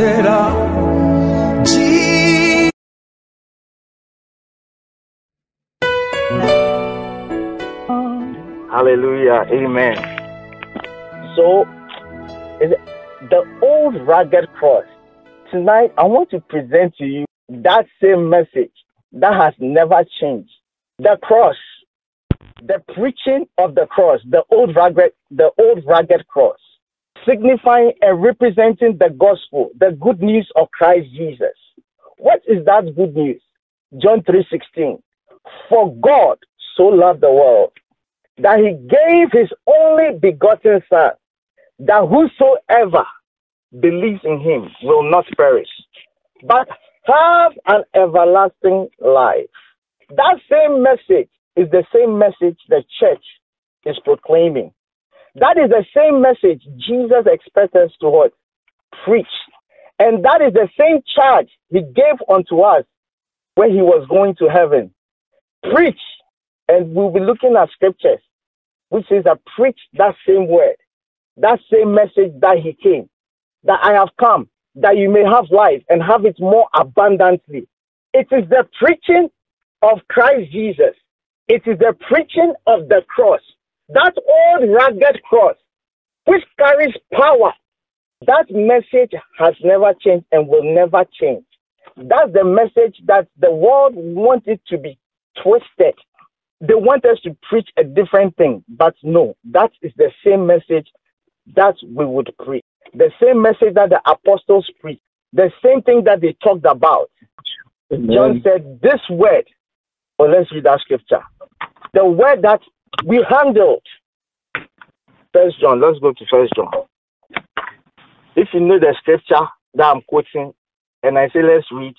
lifted up. Hallelujah. Amen. So, the old rugged cross, tonight I want to present to you that same message that has never changed. The cross, the preaching of the cross, the old rugged cross, signifying and representing the gospel, the good news of Christ Jesus. What is that good news? John 3:16. For God so loved the world that he gave his only begotten Son, that whosoever believes in him will not perish, but have an everlasting life. That same message is the same message the church is proclaiming. That is the same message Jesus expects us to what? Preach. And that is the same charge he gave unto us when he was going to heaven. Preach. And we'll be looking at scriptures, which is to preach that same word, that same message that he came, that I have come, that you may have life and have it more abundantly. It is the preaching of Christ Jesus. It is the preaching of the cross, that old rugged cross, which carries power. That message has never changed and will never change. That's the message that the world wanted to be twisted. They want us to preach a different thing, but no, that is the same message that we would preach. The same message that the apostles preached, the same thing that they talked about. Amen. John said, this word, let's read that scripture. The word that we handled. 1 John, let's go to 1 John. If you know the scripture that I'm quoting, and I say let's read,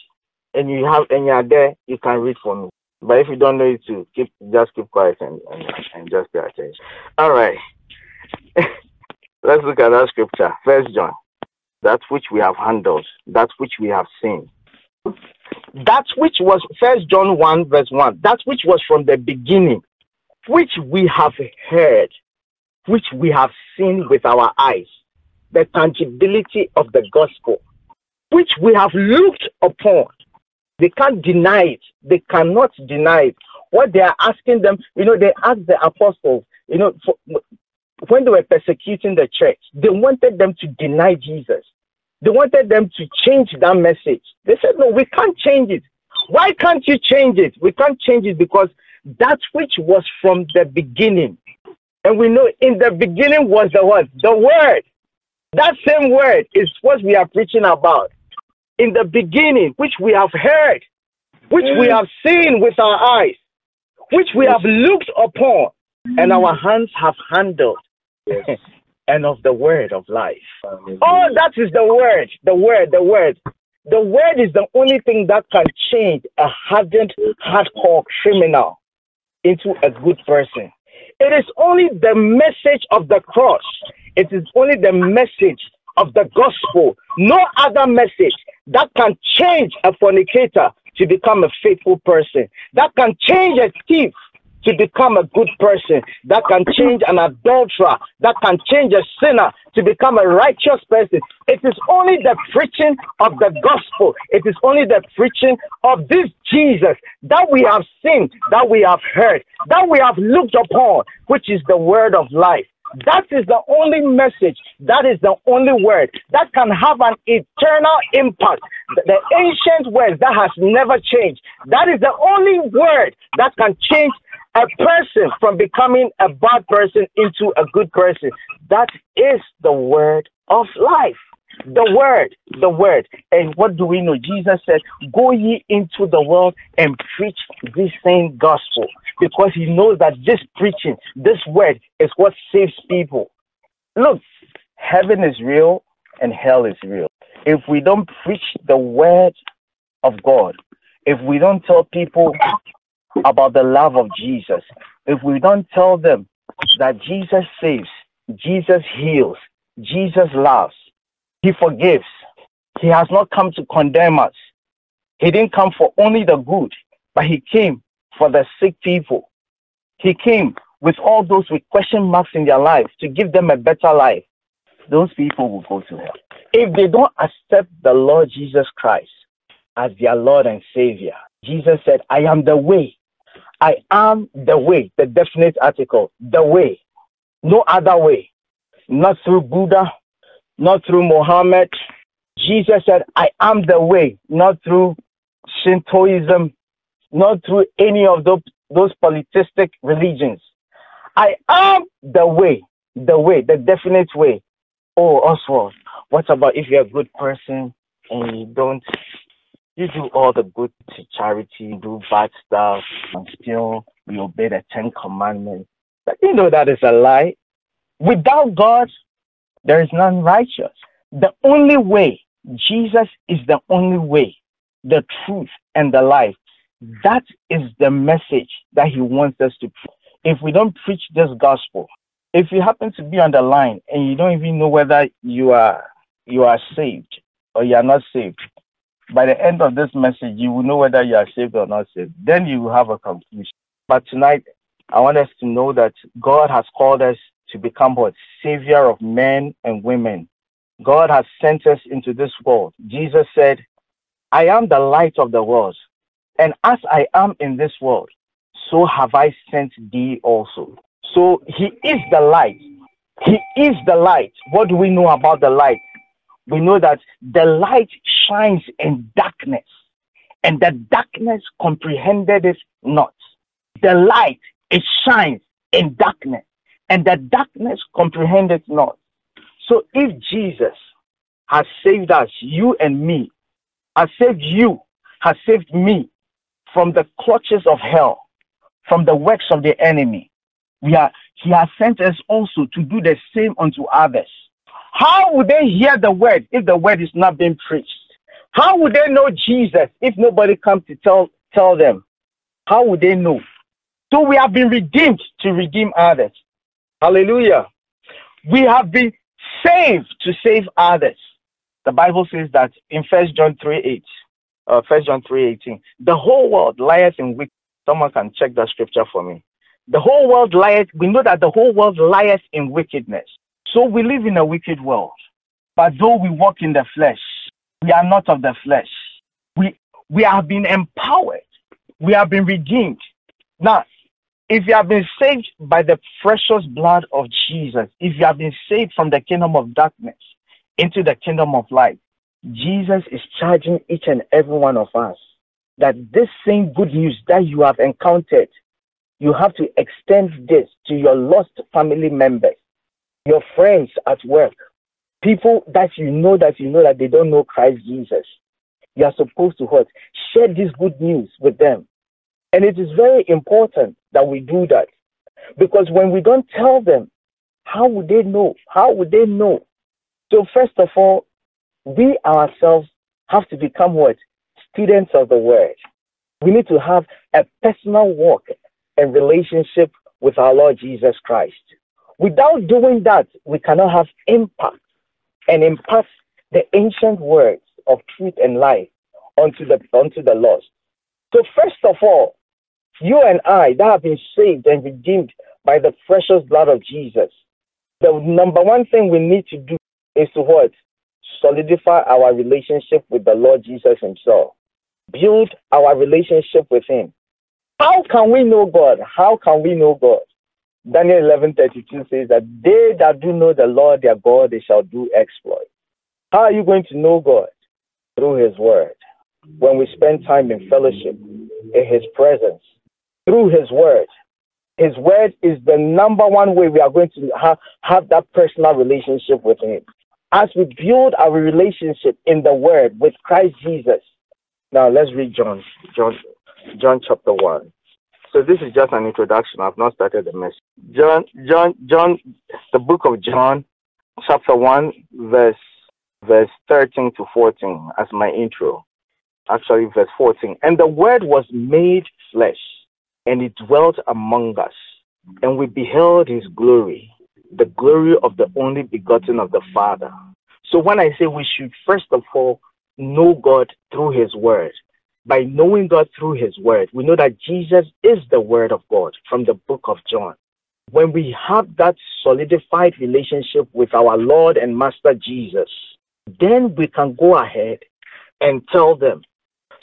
and you are there, you can read for me. But if you don't know it too, just keep quiet and just pay attention. All right. Let's look at that scripture, 1 John. That which we have handled, that which we have seen. That which was, 1 John 1, verse 1, that which was from the beginning, which we have heard, which we have seen with our eyes, the tangibility of the gospel, which we have looked upon. They can't deny it. They cannot deny it. What they are asking them, they asked the apostles, when they were persecuting the church, they wanted them to deny Jesus. They wanted them to change that message. They said, no, we can't change it. Why can't you change it? We can't change it because that which was from the beginning. And we know in the beginning was the word. The word. That same word is what we are preaching about. In the beginning, which we have heard, which we have seen with our eyes, which we have looked upon, and our hands have handled. Yes. And of the word of life. Oh, that is the word, the word, the word. The word is the only thing that can change a hardened, hardcore criminal into a good person. It is only the message of the cross. It is only the message of the gospel. No other message that can change a fornicator to become a faithful person. That can change a thief to become a good person, that can change an adulterer, that can change a sinner to become a righteous person. It is only the preaching of the gospel. It is only the preaching of this Jesus that we have seen, that we have heard, that we have looked upon, which is the word of life. That is the only message, that is the only word that can have an eternal impact. The ancient word that has never changed. That is the only word that can change a person from becoming a bad person into a good person. That is the word of life. The word, the word. And what do we know? Jesus said, go ye into the world and preach this same gospel. Because he knows that this preaching, this word is what saves people. Look, heaven is real and hell is real. If we don't preach the word of God, if we don't tell people about the love of Jesus, if we don't tell them that Jesus saves, Jesus heals, Jesus loves, he forgives, he has not come to condemn us. He didn't come for only the good, but he came for the sick people. He came with all those with question marks in their life to give them a better life. Those people will go to hell. If they don't accept the Lord Jesus Christ as their Lord and Savior, Jesus said, I am the way. I am the way, the definite article, the way. No other way. Not through Buddha, not through Mohammed. Jesus said, I am the way, not through Shintoism, not through any of those polytheistic religions. I am the way, the definite way. Oh, Oswald, what about if you're a good person and you do all the good to charity, do bad stuff, and still you obey the 10 commandments? But you know that is a lie. Without God, there is none righteous. The only way, Jesus is the only way, the truth, and the life. That is the message that he wants us to preach. If we don't preach this gospel, if you happen to be on the line and you don't even know whether you are saved or you are not saved, by the end of this message, you will know whether you are saved or not saved. Then you will have a conclusion. But tonight, I want us to know that God has called us to become what? Savior of men and women. God has sent us into this world. Jesus said, I am the light of the world. And as I am in this world, so have I sent thee also. So he is the light. He is the light. What do we know about the light? We know that the light shines in darkness, and the darkness comprehended it not. The light, it shines in darkness, and the darkness comprehended it not. So if Jesus has saved us, you and me, has saved you, has saved me from the clutches of hell, from the works of the enemy, he has sent us also to do the same unto others. How would they hear the word if the word is not being preached? How would they know Jesus if nobody comes to tell them? How would they know? So we have been redeemed to redeem others. Hallelujah. We have been saved to save others. The Bible says that in 1 John 3:18, the whole world lieth in wickedness. Someone can check that scripture for me. The whole world lieth. We know that the whole world lieth in wickedness. So we live in a wicked world, but though we walk in the flesh, we are not of the flesh. We have been empowered. We have been redeemed. Now, if you have been saved by the precious blood of Jesus, if you have been saved from the kingdom of darkness into the kingdom of light, Jesus is charging each and every one of us that this same good news that you have encountered, you have to extend this to your lost family members, your friends at work, people that you know that they don't know Christ Jesus. You are supposed to what? Share this good news with them. And it is very important that we do that, because when we don't tell them, how would they know? How would they know? So first of all, we ourselves have to become what? Students of the word. We need to have a personal walk and relationship with our Lord Jesus Christ. Without doing that, we cannot have impact and impart the ancient words of truth and life unto the lost. So first of all, you and I that have been saved and redeemed by the precious blood of Jesus, the number one thing we need to do is to what? Solidify our relationship with the Lord Jesus himself. Build our relationship with him. How can we know God? How can we know God? Daniel 11:32 says that they that do know the Lord their God, they shall do exploits. How are you going to know God? Through his word. When we spend time in fellowship, in his presence, through his word. His word is the number one way we are going to have that personal relationship with him. As we build our relationship in the word with Christ Jesus. Now let's read John chapter 1. So this is just an introduction. I've not started the message. John, the book of John, chapter 1, verse 13 to 14 as my intro. Actually, verse 14. And the word was made flesh, and it dwelt among us, and we beheld his glory, the glory of the only begotten of the Father. So when I say we should first of all know God through his word, by knowing God through his word, we know that Jesus is the word of God from the book of John. When we have that solidified relationship with our Lord and Master Jesus, then we can go ahead and tell them.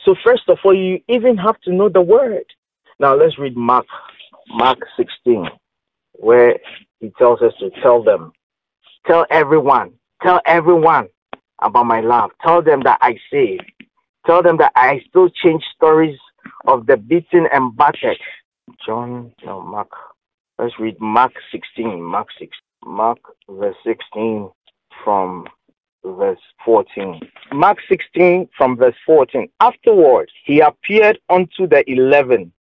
So first of all, you even have to know the word. Now let's read Mark 16, where he tells us to tell them, tell everyone about my love. Tell them that I saved. Tell them that I still change stories of the beaten and battered. Mark. Let's read Mark verse 16 from verse 14. Mark 16 from verse 14. Afterwards, he appeared unto the 11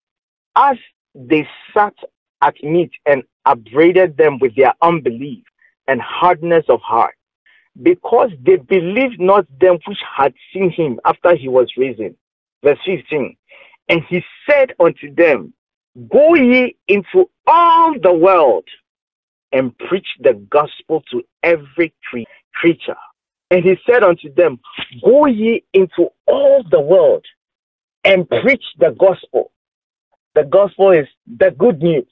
as they sat at meat and upbraided them with their unbelief and hardness of heart, because they believed not them which had seen him after he was risen. Verse 15. And he said unto them, Go ye into all the world and preach the gospel to every creature. And he said unto them, Go ye into all the world and preach the gospel. The gospel is the good news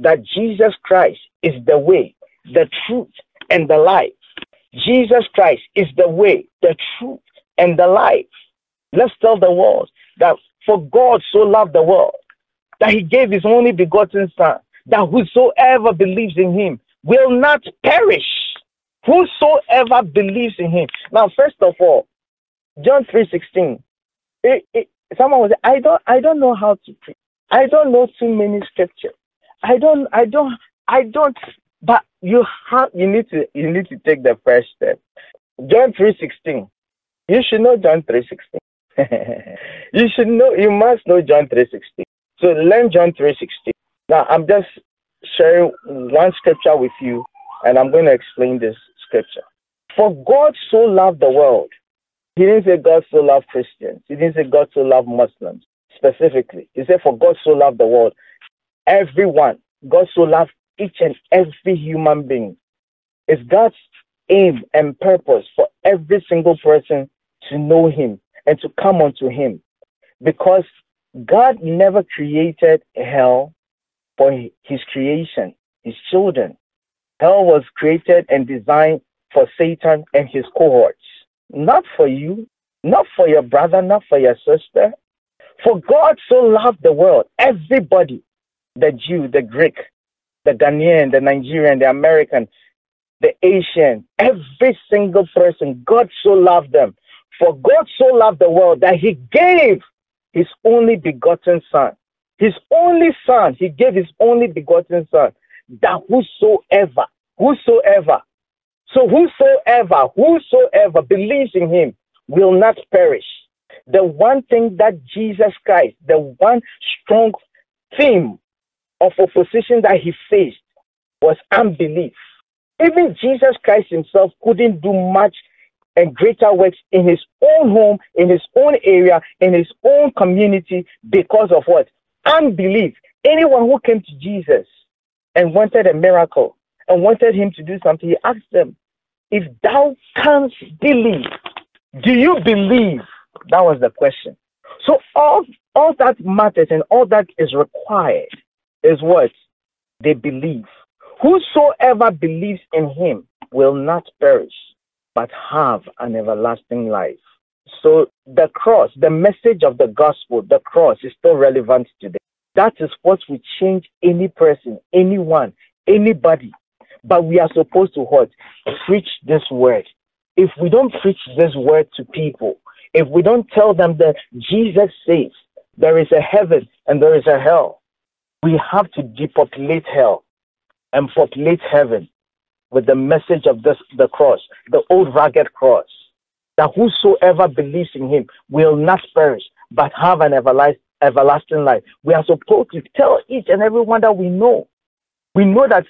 that Jesus Christ is the way, the truth, and the life. Jesus Christ is the way, the truth, and the life. Let's tell the world that for God so loved the world, that he gave his only begotten Son, that whosoever believes in him will not perish. Whosoever believes in him. Now, first of all, John 3:16. Someone was, I don't know how to preach. I don't know too many scriptures. But you need to take the first step. John 3:16. You should know John 3:16. You must know John 3:16. So learn John 3:16. Now I'm just sharing one scripture with you, and I'm going to explain this scripture. For God so loved the world. He didn't say God so loved Christians. He didn't say God so loved Muslims specifically. He said for God so loved the world. Everyone. God so loved each and every human being. It's God's aim and purpose for every single person to know him and to come unto him. Because God never created hell for his creation, his children. Hell was created and designed for Satan and his cohorts. Not for you, not for your brother, not for your sister. For God so loved the world, everybody, the Jew, the Greek, the Ghanaian, the Nigerian, the American, the Asian, every single person, God so loved them. For God so loved the world that he gave his only begotten Son. His only Son, he gave his only begotten Son, that whosoever believes in him will not perish. The one thing that Jesus Christ, the one strong theme of opposition that he faced was unbelief. Even Jesus Christ himself couldn't do much and greater works in his own home, in his own area, in his own community because of what? Unbelief. Anyone who came to Jesus and wanted a miracle and wanted him to do something, he asked them, if thou canst believe, do you believe? That was the question. So all that matters and all that is required is what? They believe. Whosoever believes in him will not perish, but have an everlasting life. So the cross, the message of the gospel, the cross is still relevant today. That is what will change any person, anyone, anybody. But we are supposed to what? Preach this word. If we don't preach this word to people, if we don't tell them that Jesus saves, there is a heaven and there is a hell, we have to depopulate hell and populate heaven with the message of the cross, the old rugged cross, that whosoever believes in him will not perish, but have an everlasting life. We are supposed to tell each and everyone that we know. We know that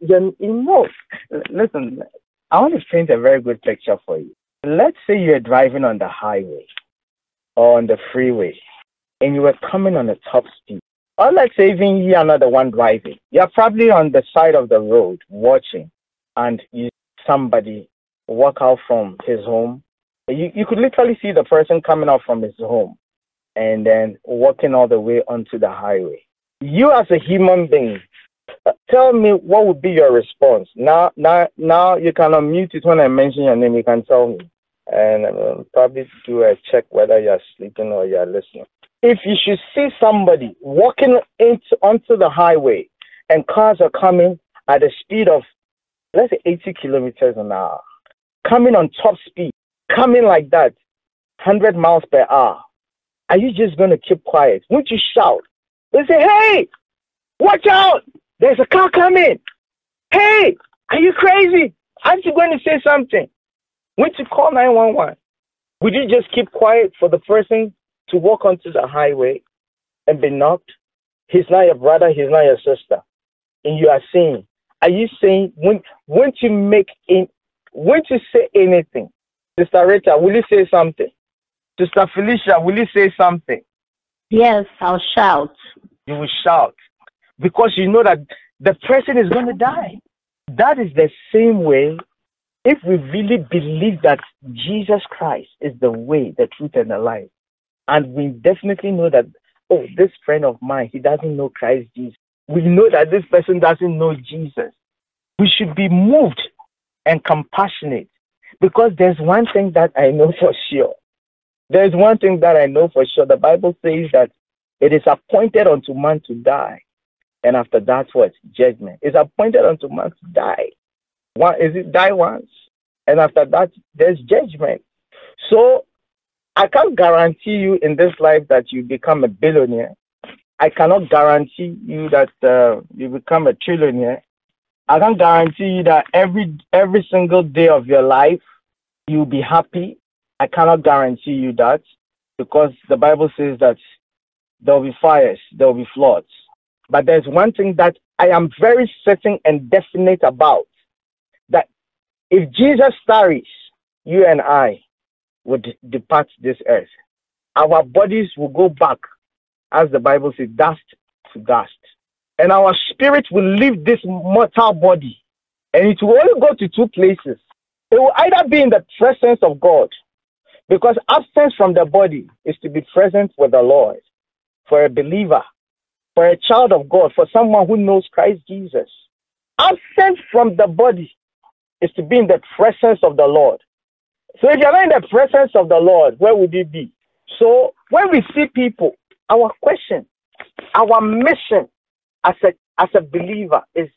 listen, I want to paint a very good picture for you. Let's say you're driving on the highway or on the freeway, and you were coming on a top speed. Or let's say even you are not the one driving. You are probably on the side of the road watching, and somebody walk out from his home. You could literally see the person coming out from his home and then walking all the way onto the highway. You as a human being, Tell me what would be your response. Now you can unmute it when I mention your name. You can tell me, and probably do a check whether you're sleeping or you're listening. If you should see somebody walking onto the highway and cars are coming at a speed of, let's say, 80 kilometers an hour, coming on top speed, coming like that, 100 miles per hour, are you just going to keep quiet? Won't you shout? They say, hey, watch out, there's a car coming. Hey, are you crazy? Aren't you going to say something? Won't you call 911? Would you just keep quiet for the person to walk onto the highway and be knocked? He's not your brother, he's not your sister. And you are saying, are you saying, won't you say anything? Sister Rita, will you say something? Sister Felicia, will you say something? Yes, I'll shout. You will shout. Because you know that the person is going to die. That is the same way. If we really believe that Jesus Christ is the way, the truth, and the life, and we definitely know that, oh, this friend of mine, he doesn't know Christ Jesus. We know that this person doesn't know Jesus. We should be moved and compassionate, because there's one thing that I know for sure. There's one thing that I know for sure. The Bible says that it is appointed unto man to die. And after that, what? Judgment. It's appointed unto man to die. Die once. And after that, there's judgment. So I can't guarantee you in this life that you become a billionaire. I cannot guarantee you that you become a trillionaire. I can't guarantee you that every single day of your life you'll be happy. I cannot guarantee you that, because the Bible says that there'll be fires, there'll be floods. But there's one thing that I am very certain and definite about, that if Jesus tarries, you and I would depart this earth. Our bodies will go back, as the Bible says, dust to dust. And our spirit will leave this mortal body, and it will only go to two places. It will either be in the presence of God, because absence from the body is to be present with the Lord. For a believer, for a child of God, for someone who knows Christ Jesus, absence from the body is to be in the presence of the Lord. So if you're not in the presence of the Lord, where would you be? So when we see people, our question, our mission as a believer is,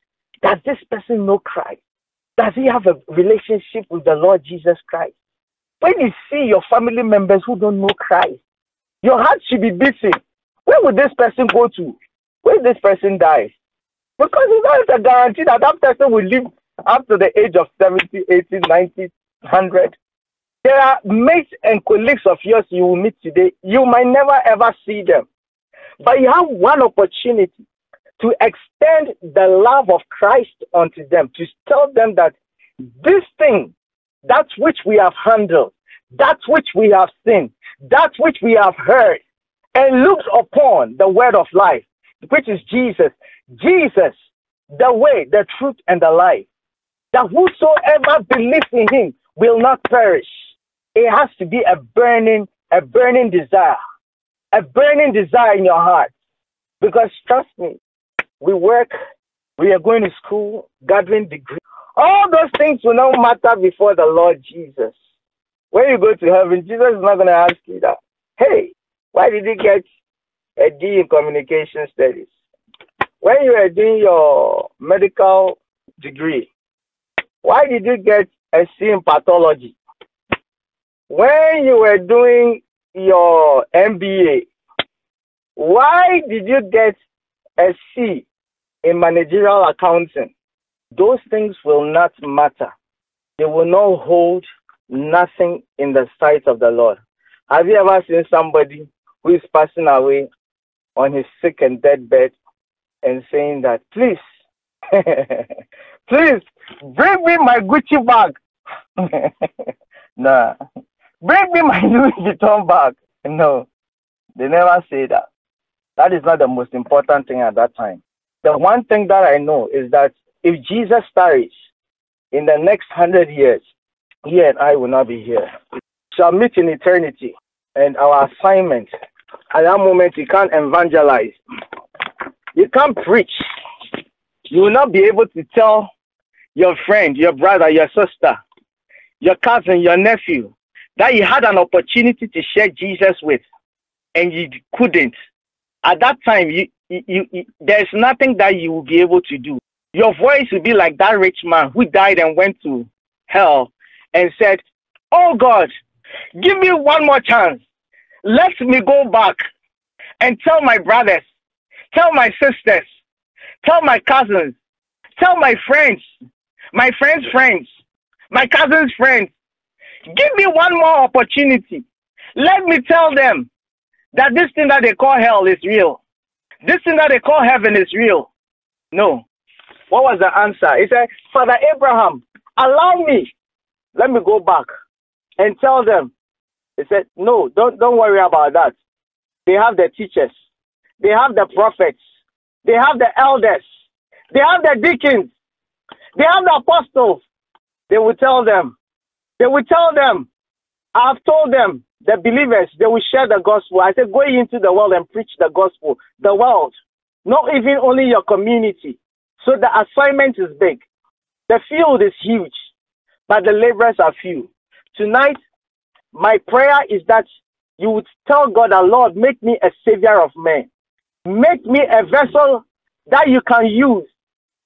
does this person know Christ? Does he have a relationship with the Lord Jesus Christ? When you see your family members who don't know Christ, your heart should be beating. Where would this person go to? Where this person dies? Because it's not a guarantee that that person will live up to the age of 70, 80, 90, 100. There are mates and colleagues of yours you will meet today. You might never ever see them. But you have one opportunity to extend the love of Christ unto them, to tell them that this thing, that which we have handled, that which we have seen, that which we have heard, and looked upon the word of life, which is Jesus. Jesus, the way, the truth, and the life. That whosoever believes in him will not perish. It has to be a burning desire in your heart. Because trust me, we work, we are going to school, gathering degrees. All those things will not matter before the Lord Jesus. When you go to heaven, Jesus is not going to ask you that. Hey, why did you get a D in communication studies? When you were doing your medical degree, why did you get a C in pathology? When you were doing your MBA, why did you get a C in managerial accounting? Those things will not matter. They will not hold nothing in the sight of the Lord. Have you ever seen somebody who is passing away on his sick and dead bed and saying that, please, please, bring me my Gucci bag? Nah. Bring me my Louis Vuitton bag. No. They never say that. That is not the most important thing at that time. The one thing that I know is that if Jesus tarries, in the next 100 years, he and I will not be here. Shall meet in eternity. And our assignment at that moment, you can't evangelize, you can't preach, You will not be able to tell your friend, your brother, your sister, your cousin, your nephew, that you had an opportunity to share Jesus with, and you couldn't. At that time, there's nothing that you will be able to do. Your voice will be like that rich man who died and went to hell and said, "Oh God, give me one more chance. Let me go back and tell my brothers, tell my sisters, tell my cousins, tell my friends' friends, my cousins' friends. Give me one more opportunity. Let me tell them that this thing that they call hell is real. This thing that they call heaven is real." No. What was the answer? He said, "Father Abraham, allow me. Let me go back and tell them." He said, "No, don't worry about that. They have the teachers. They have the prophets. They have the elders. They have the deacons. They have the apostles. They will tell them. They will tell them. I've told them, the believers, they will share the gospel." I said, "Go into the world and preach the gospel." The world, not even only your community. So the assignment is big. The field is huge, but the laborers are few. Tonight, my prayer is that you would tell God, "Our Lord, make me a savior of men. Make me a vessel that you can use.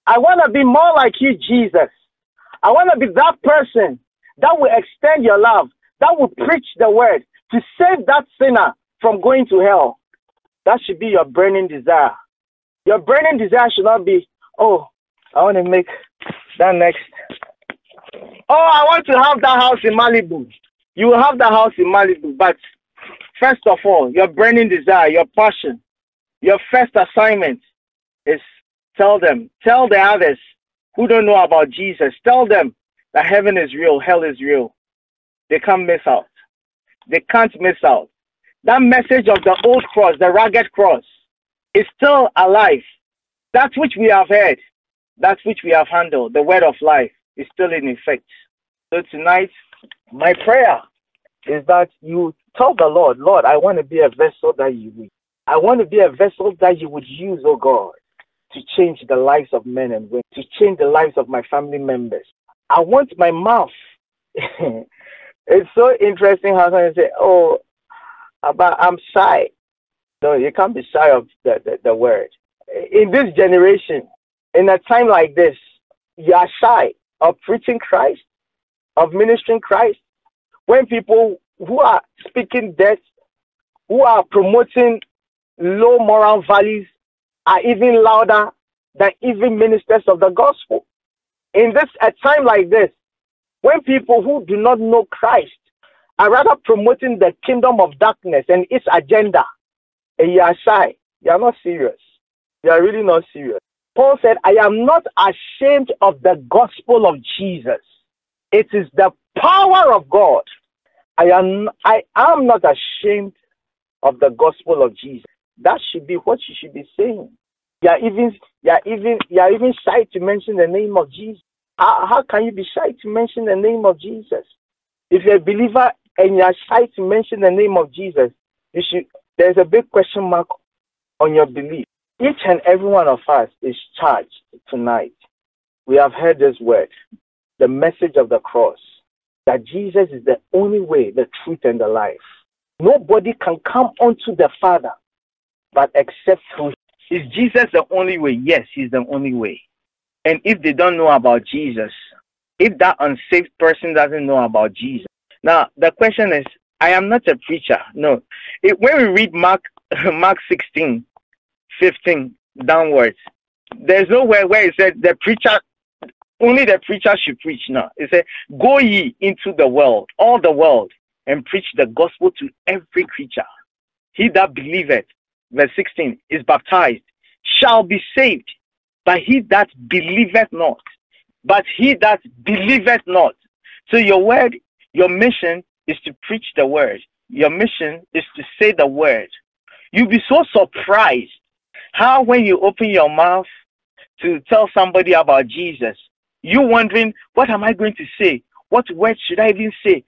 I want to be more like you, Jesus. I want to be that person that will extend your love, that will preach the word to save that sinner from going to hell." That should be your burning desire. Your burning desire should not be, "Oh, I want to make that next. Oh, I want to have that house in Malibu." You will have the house in Malibu, but first of all, your burning desire, your passion, your first assignment is tell them, tell the others who don't know about Jesus, tell them that heaven is real, hell is real. They can't miss out. They can't miss out. That message of the old cross, the rugged cross, is still alive. That which we have heard, that which we have handled, the word of life, is still in effect. So tonight, my prayer is that you tell the Lord, "Lord, I want to be a vessel that you use. I want to be a vessel that you would use, oh God, to change the lives of men and women, to change the lives of my family members. I want my mouth." It's so interesting how someone say, "Oh, but I'm shy." No, you can't be shy of the word. In this generation, in a time like this, you are shy of preaching Christ, of ministering Christ. When people who are speaking death, who are promoting low moral values, are even louder than even ministers of the gospel. In this, a time like this, when people who do not know Christ are rather promoting the kingdom of darkness and its agenda, and you are shy, you are not serious. You are really not serious. Paul said, "I am not ashamed of the gospel of Jesus. It is the power of God." I am not ashamed of the gospel of Jesus. That should be what you should be saying. You are even shy to mention the name of Jesus. How can you be shy to mention the name of Jesus? If you're a believer and you are shy to mention the name of Jesus, there's a big question mark on your belief. Each and every one of us is charged tonight. We have heard this word, the message of the cross, that Jesus is the only way, the truth, and the life. Nobody can come unto the Father but except through Him. Is Jesus the only way? Yes, He's the only way. And if they don't know about Jesus, if that unsaved person doesn't know about Jesus. Now, the question is, I am not a preacher. No. When we read Mark 16, 15 downwards, there's nowhere where it said only the preacher should preach. No. It said, "Go ye into the world, all the world, and preach the gospel to every creature. He that believeth," verse 16, "is baptized shall be saved, but he that believeth not." But he that believeth not. So your word, your mission is to preach the word. Your mission is to say the word. You'll be so surprised how when you open your mouth to tell somebody about Jesus, you're wondering, what am I going to say? What words should I even say?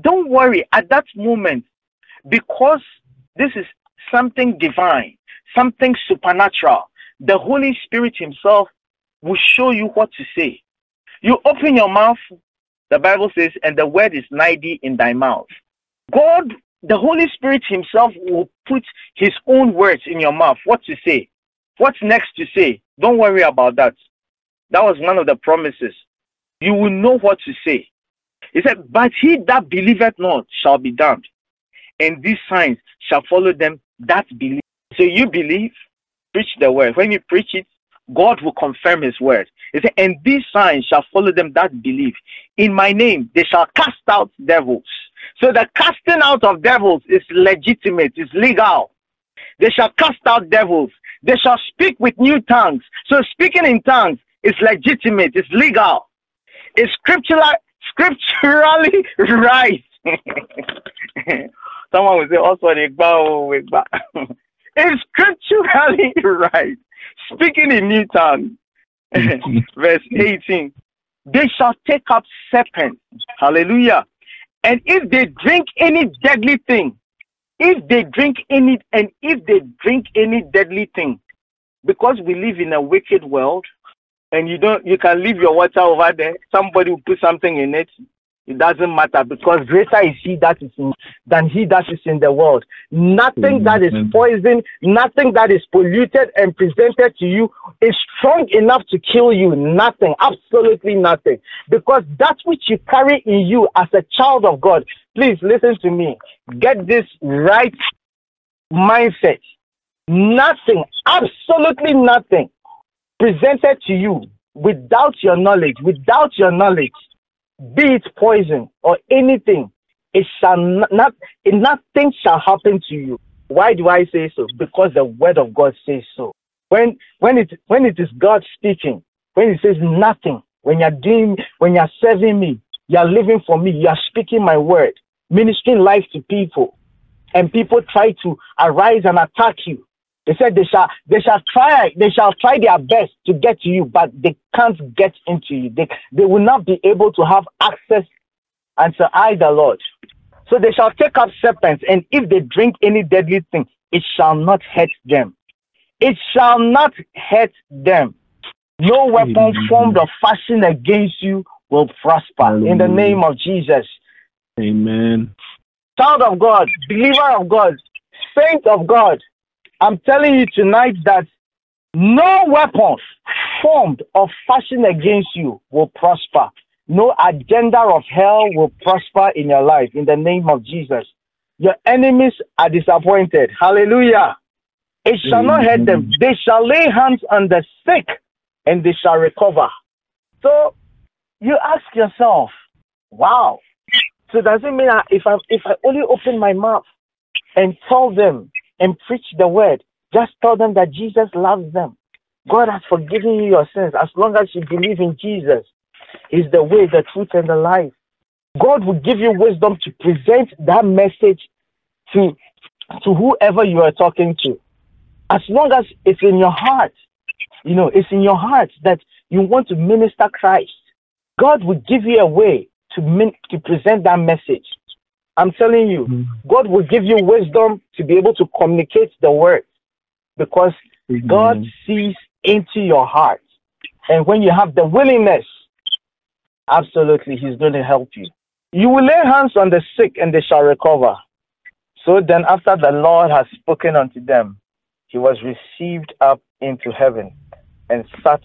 Don't worry at that moment, because this is something divine, something supernatural. the Holy Spirit himself will show you what to say. You open your mouth, the Bible says, and the word is nigh thee in thy mouth. God, the Holy Spirit himself will put his own words in your mouth, what to say, what's next to say. Don't worry about that. That was one of the promises. You will know what to say. He said, but he that believeth not shall be damned. And these signs shall follow them that believe. So you believe, preach the word. When you preach it, God will confirm his word. He said, and these signs shall follow them that believe. In my name, they shall cast out devils. So the casting out of devils is legitimate, it's legal. They shall cast out devils. They shall speak with new tongues. So speaking in tongues is legitimate, it's legal. It's scripturally right. Someone will say, Oswald, it's scripturally right. Speaking in new tongues. Verse 18. They shall take up serpents. Hallelujah. And if they drink any deadly thing, because we live in a wicked world, and you can leave your water over there, somebody will put something in it. It doesn't matter, because greater is he that is in than he that is in the world. Nothing that is poisoned, nothing that is polluted and presented to you is strong enough to kill you. Nothing, absolutely nothing. Because that which you carry in you as a child of God, please listen to me. Get this right mindset. Nothing, absolutely nothing presented to you without your knowledge, be it poison or anything, nothing shall happen to you. Why do I say so? Because the word of God says so. When it is God speaking, when it says nothing, when you're serving me, you're living for me, you're speaking my word, ministering life to people, and people try to arise and attack you. They said they shall try their best to get to you, but they can't get into you. They will not be able to have access unto I, the Lord. So they shall take up serpents, and if they drink any deadly thing, it shall not hurt them. It shall not hurt them. No weapon formed or fashioned against you will prosper. Hallelujah. In the name of Jesus. Amen. Child of God, believer of God, saint of God, I'm telling you tonight that no weapon formed or fashioned against you will prosper. No agenda of hell will prosper in your life, in the name of Jesus. Your enemies are disappointed. Hallelujah. It shall not hurt them. They shall lay hands on the sick and they shall recover. So you ask yourself, wow. So does it mean if I only open my mouth and tell them, and preach the word, just tell them that Jesus loves them. God has forgiven you your sins as long as you believe in Jesus. He's the way, the truth, and the life. God will give you wisdom to present that message to whoever you are talking to. As long as it's in your heart, it's in your heart that you want to minister Christ, God will give you a way to present that message. I'm telling you, God will give you wisdom to be able to communicate the word, because God sees into your heart. And when you have the willingness, absolutely, he's going to help you. You will lay hands on the sick and they shall recover. So then after the Lord has spoken unto them, he was received up into heaven and sat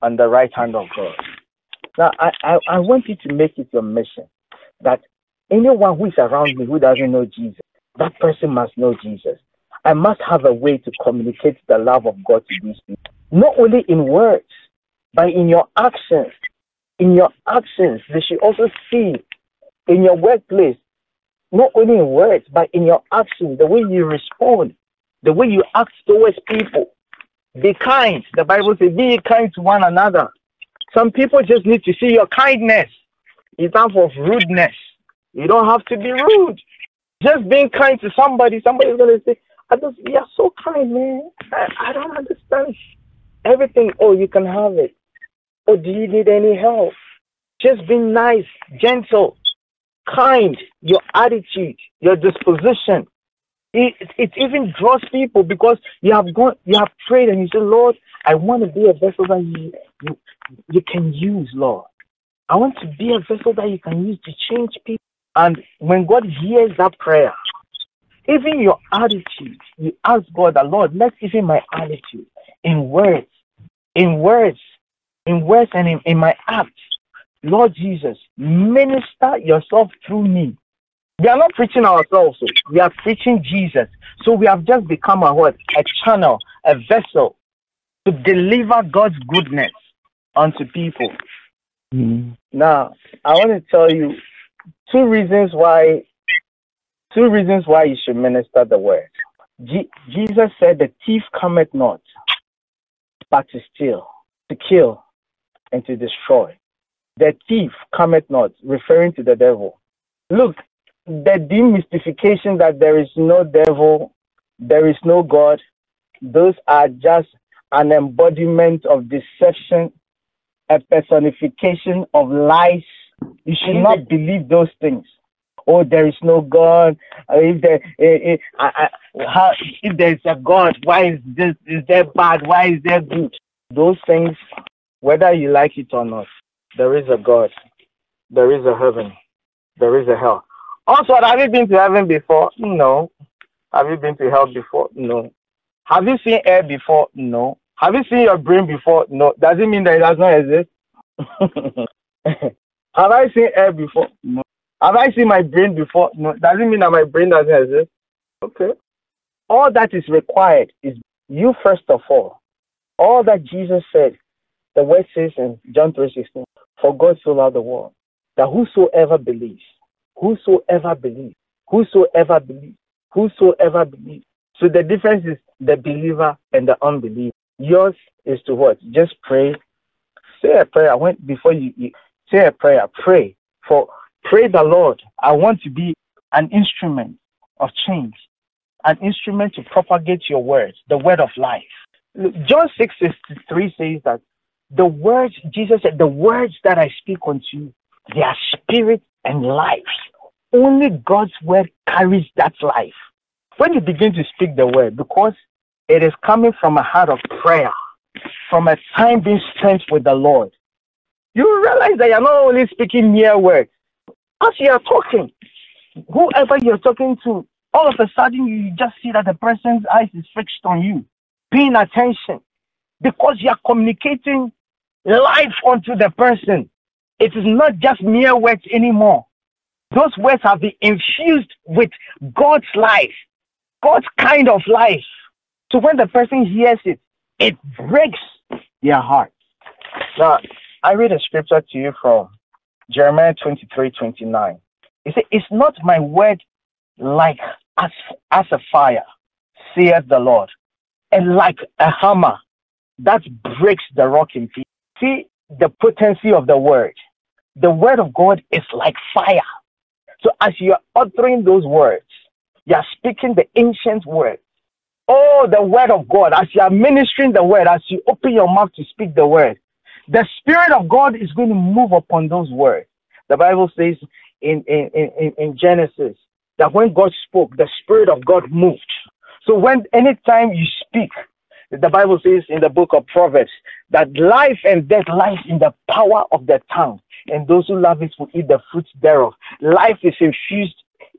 on the right hand of God. Now, I want you to make it your mission that anyone who is around me who doesn't know Jesus, that person must know Jesus. I must have a way to communicate the love of God to these people. Not only in words, but in your actions. In your actions, they should also see in your workplace, not only in words, but in your actions, the way you respond, the way you act towards people. Be kind. The Bible says, be kind to one another. Some people just need to see your kindness in terms of rudeness. You don't have to be rude. Just being kind to somebody. Somebody's going to say, you are so kind, man. I don't understand everything. Oh, you can have it. Oh, do you need any help? Just be nice, gentle, kind. Your attitude, your disposition It even draws people because you have prayed and you say, Lord, I want to be a vessel that you can use, Lord. I want to be a vessel that you can use to change people. And when God hears that prayer, even your attitude, you ask God, that Lord, let's even my attitude in words and in my acts. Lord Jesus, minister yourself through me. We are not preaching ourselves. We are preaching Jesus. So we have just become a channel, a vessel to deliver God's goodness unto people. Mm-hmm. Now, I want to tell you two reasons why you should minister the word. Jesus said, the thief cometh not, but to steal, to kill, and to destroy. The thief cometh not, referring to the devil. Look, the demystification that there is no devil, there is no God, those are just an embodiment of deception, a personification of lies. You should not believe those things. Oh, there is no God. If there is a God, why is there bad? Why is there good? Those things, whether you like it or not, there is a God, there is a heaven, there is a hell. Also, have you been to heaven before? No. Have you been to hell before? No. Have you seen air before? No. Have you seen your brain before? No. Does it mean that it does not exist? Have I seen air before? No. Have I seen my brain before? No. Does it mean that my brain doesn't exist? Okay. All that is required is you, first of all that Jesus said, the word says in John 3:16, for God so loved the world, that whosoever believes. So the difference is the believer and the unbeliever. Yours is to what? Just pray. Say a prayer. Before you eat, say a prayer. Pray the Lord. I want to be an instrument of change, an instrument to propagate your words, the word of life. John 6:63 says that the words, Jesus said, the words that I speak unto you, they are spirit and life. Only God's word carries that life. When you begin to speak the word, because it is coming from a heart of prayer, from a time being spent with the Lord, you realize that you're not only speaking mere words. As you are talking, whoever you're talking to, all of a sudden you just see that the person's eyes is fixed on you, paying attention, because you are communicating life onto the person. It is not just mere words anymore. Those words have been infused with God's life, God's kind of life. So when the person hears it, it breaks their heart. Now, I read a scripture to you from Jeremiah 23:29. It says, it's not my word like as a fire, saith the Lord, and like a hammer that breaks the rock in pieces. See the potency of the word. The word of God is like fire. So as you are uttering those words, you are speaking the ancient word. Oh, the word of God, as you are ministering the word, as you open your mouth to speak the word, the Spirit of God is going to move upon those words. The Bible says in Genesis that when God spoke, the Spirit of God moved. So anytime you speak, the Bible says in the book of Proverbs that life and death lies in the power of the tongue, and those who love it will eat the fruits thereof. Life is infused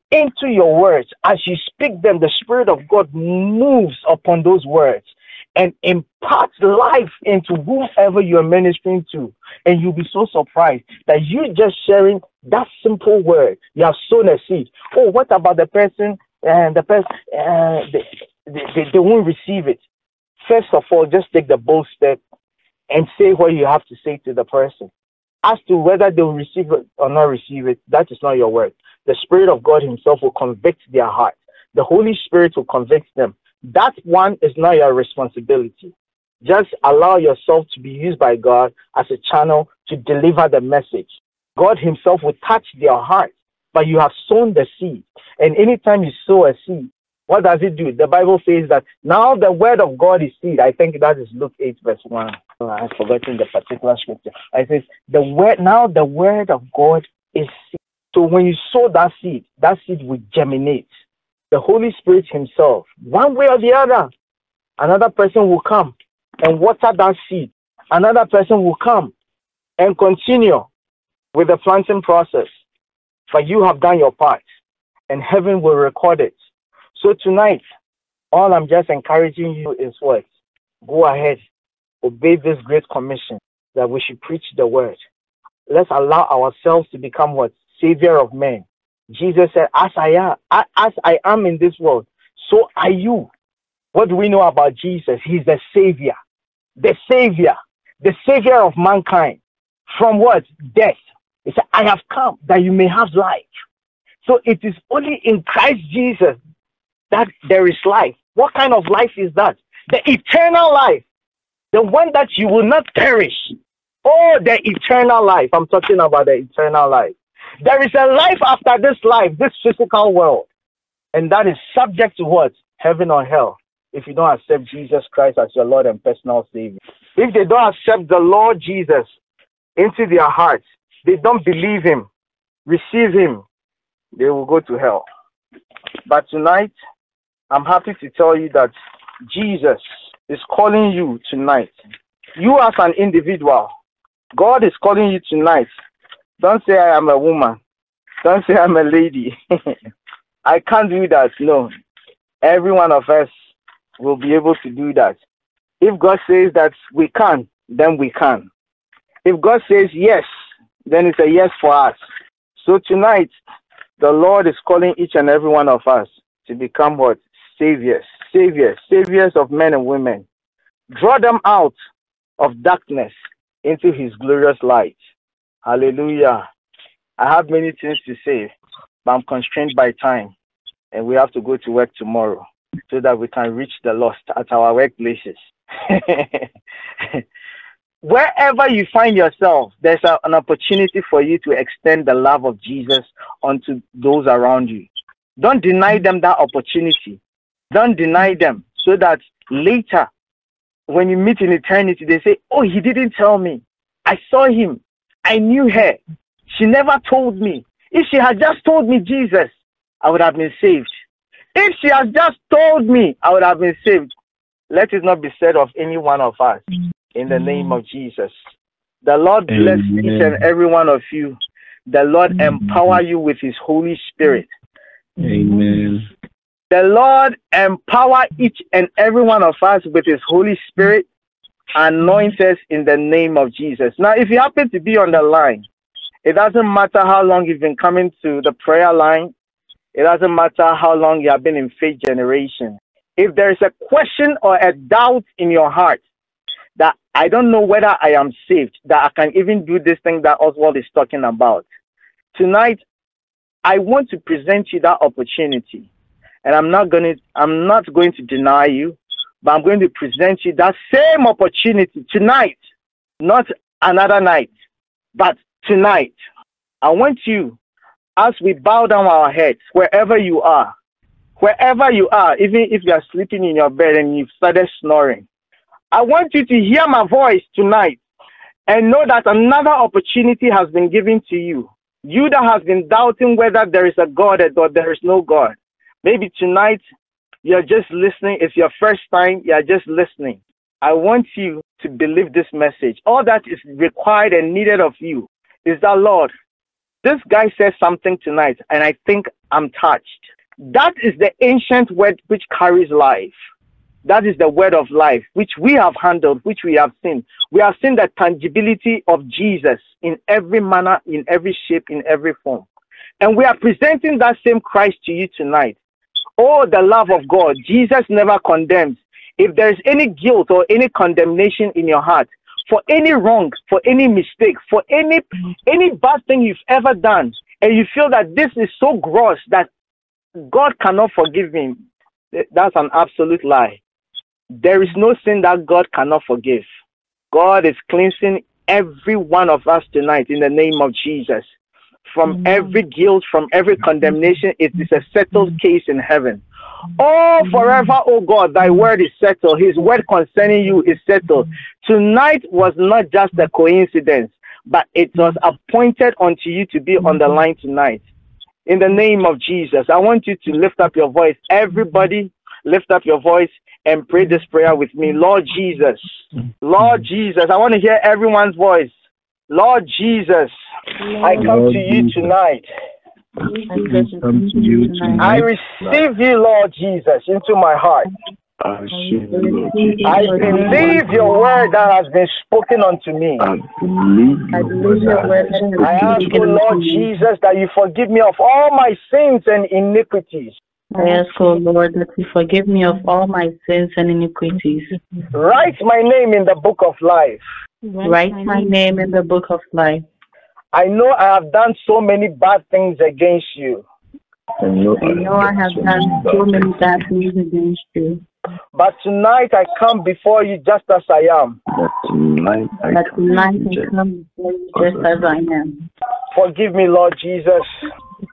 into your words. As you speak them, the Spirit of God moves upon those words and imparts life into whomever you are ministering to. And you'll be so surprised that you just sharing that simple word, you have sown a seed. Oh, what about the person? They won't receive it. First of all, just take the bold step and say what you have to say to the person. As to whether they will receive it or not receive it, that is not your word. The Spirit of God himself will convict their heart. The Holy Spirit will convict them. That one is not your responsibility. Just allow yourself to be used by God as a channel to deliver the message. God himself will touch their heart, but you have sown the seed. And anytime you sow a seed, what does it do? The Bible says that now the word of God is seed. I think that is Luke 8:1. I've forgotten the particular scripture. It says the word of God is seed. So when you sow that seed will germinate. the Holy Spirit himself, one way or the other. Another person will come and water that seed. Another person will come and continue with the planting process. But you have done your part, and heaven will record it. So tonight, all I'm just encouraging you is what? Go ahead, obey this great commission that we should preach the word. Let's allow ourselves to become what? Savior of men. Jesus said, as I am in this world, so are you. What do we know about Jesus? He's the Savior. The Savior of mankind. From what? Death. He said, I have come that you may have life. So it is only in Christ Jesus that there is life. What kind of life is that? The eternal life. The one that you will not perish. Oh, the eternal life. I'm talking about the eternal life. There is a life after this life, this physical world. And that is subject to what? Heaven or hell, if you don't accept Jesus Christ as your Lord and personal Savior. If they don't accept the Lord Jesus into their hearts, they don't believe him, receive him, they will go to hell. But tonight, I'm happy to tell you that Jesus is calling you tonight. You as an individual, God is calling you tonight. Don't say I am a woman. Don't say I'm a lady. I can't do that. No. Every one of us will be able to do that. If God says that we can, then we can. If God says yes, then it's a yes for us. So tonight, the Lord is calling each and every one of us to become what? Saviors. Saviors of men and women. Draw them out of darkness into his glorious light. Hallelujah. I have many things to say, but I'm constrained by time, and we have to go to work tomorrow so that we can reach the lost at our workplaces. Wherever you find yourself, there's an opportunity for you to extend the love of Jesus onto those around you. Don't deny them that opportunity. Don't deny them so that later, when you meet in eternity, they say, oh, he didn't tell me. I saw him. I knew her. She never told me. If she had just told me Jesus, I would have been saved. If she had just told me, I would have been saved. Let it not be said of any one of us. In the name of Jesus. The Lord bless each and every one of you. The Lord empower you with his Holy Spirit. Amen. The Lord empower each and every one of us with his Holy Spirit. Anoint us in the name of Jesus. Now, if you happen to be on the line, it doesn't matter how long you've been coming to the prayer line. It doesn't matter how long you have been in faith generation. If there is a question or a doubt in your heart that I don't know whether I am saved, that I can even do this thing that Oswald is talking about, tonight, I want to present you that opportunity. And I'm not going to deny you, but I'm going to present you that same opportunity tonight, not another night, but tonight. I want you, as we bow down our heads, wherever you are, even if you are sleeping in your bed and you've started snoring, I want you to hear my voice tonight and know that another opportunity has been given to you. You that has been doubting whether there is a God or there is no God. Maybe tonight you're just listening. It's your first time. You're just listening. I want you to believe this message. All that is required and needed of you is that, Lord, this guy says something tonight, and I think I'm touched. That is the ancient word which carries life. That is the word of life, which we have handled, which we have seen. We have seen the tangibility of Jesus in every manner, in every shape, in every form. And we are presenting that same Christ to you tonight. Oh, the love of God. Jesus never condemns. If there is any guilt or any condemnation in your heart, for any wrong, for any mistake, for any bad thing you've ever done, and you feel that this is so gross that God cannot forgive him, that's an absolute lie. There is no sin that God cannot forgive. God is cleansing every one of us tonight in the name of Jesus. From every guilt, from every condemnation, it is a settled case in heaven. Oh, forever, oh God, thy word is settled. His word concerning you is settled. Tonight was not just a coincidence, but it was appointed unto you to be on the line tonight. In the name of Jesus, I want you to lift up your voice. Everybody, lift up your voice and pray this prayer with me. Lord Jesus, Lord Jesus, I want to hear everyone's voice. Lord Jesus, I come to you tonight. I receive you, Lord Jesus, into my heart. I believe your word that has been spoken unto me. I ask you, Lord Jesus, that you forgive me of all my sins and iniquities. I ask, O Lord, that you forgive me of all my sins and iniquities. Write my name in the book of life. Write my name in the book of life. I know I have done so many bad things against you. I know I have done so many bad things against you. But tonight I come before you just as I am. But tonight I come before you just as I am. Forgive me, Lord Jesus.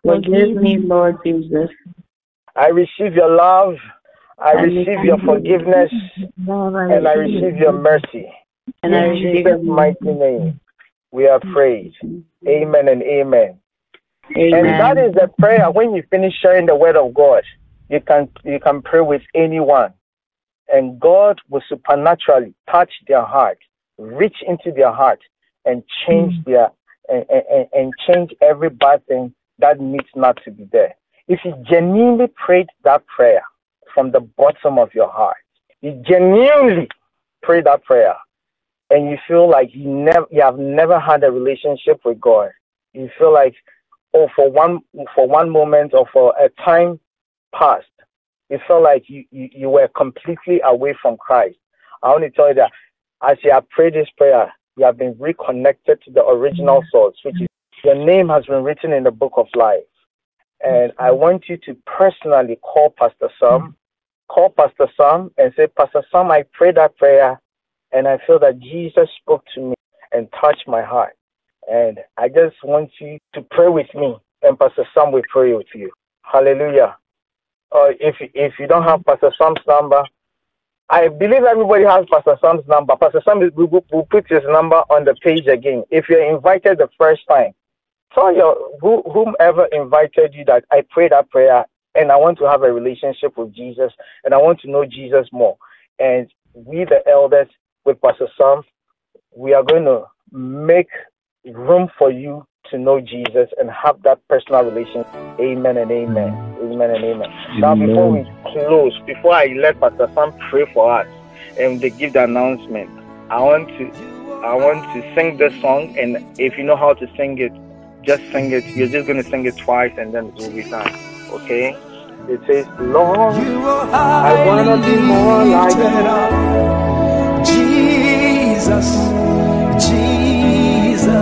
Forgive me, Lord Jesus. I receive your love. I receive your forgiveness. And I receive your mercy. And I receive your mighty name. We are praised. Amen and amen. Amen. And that is the prayer. When you finish sharing the word of God, you can pray with anyone. And God will supernaturally touch their heart, reach into their heart, and change their and change every bad thing that needs not to be there. If you genuinely prayed that prayer from the bottom of your heart, you genuinely pray that prayer, and you feel like you have never had a relationship with God. You feel like, or for one moment or for a time past, it felt like you were completely away from Christ. I want to tell you that as you have prayed this prayer, you have been reconnected to the original source, which is your name has been written in the book of life. And I want you to personally call Pastor Sam and say, Pastor Sam, I prayed that prayer and I feel that Jesus spoke to me and touched my heart. And I just want you to pray with me, and Pastor Sam will pray with you. Hallelujah. Or if you don't have Pastor Sam's number, I believe everybody has Pastor Sam's number. Pastor Sam will put his number on the page again. If you're invited the first time, tell whomever invited you that I prayed that prayer, and I want to have a relationship with Jesus, and I want to know Jesus more. And we, the elders, with Pastor Sam, we are going to make room for you to know Jesus and have that personal relationship. Amen and amen. Amen and amen. Now, before we close, before I let Pastor Sam pray for us and they give the announcement, I want to sing this song, and if you know how to sing it, just sing it. You're just going to sing it twice, and then it will be done. Okay? It says, Lord, I want to be more like you. Jesus, Jesus.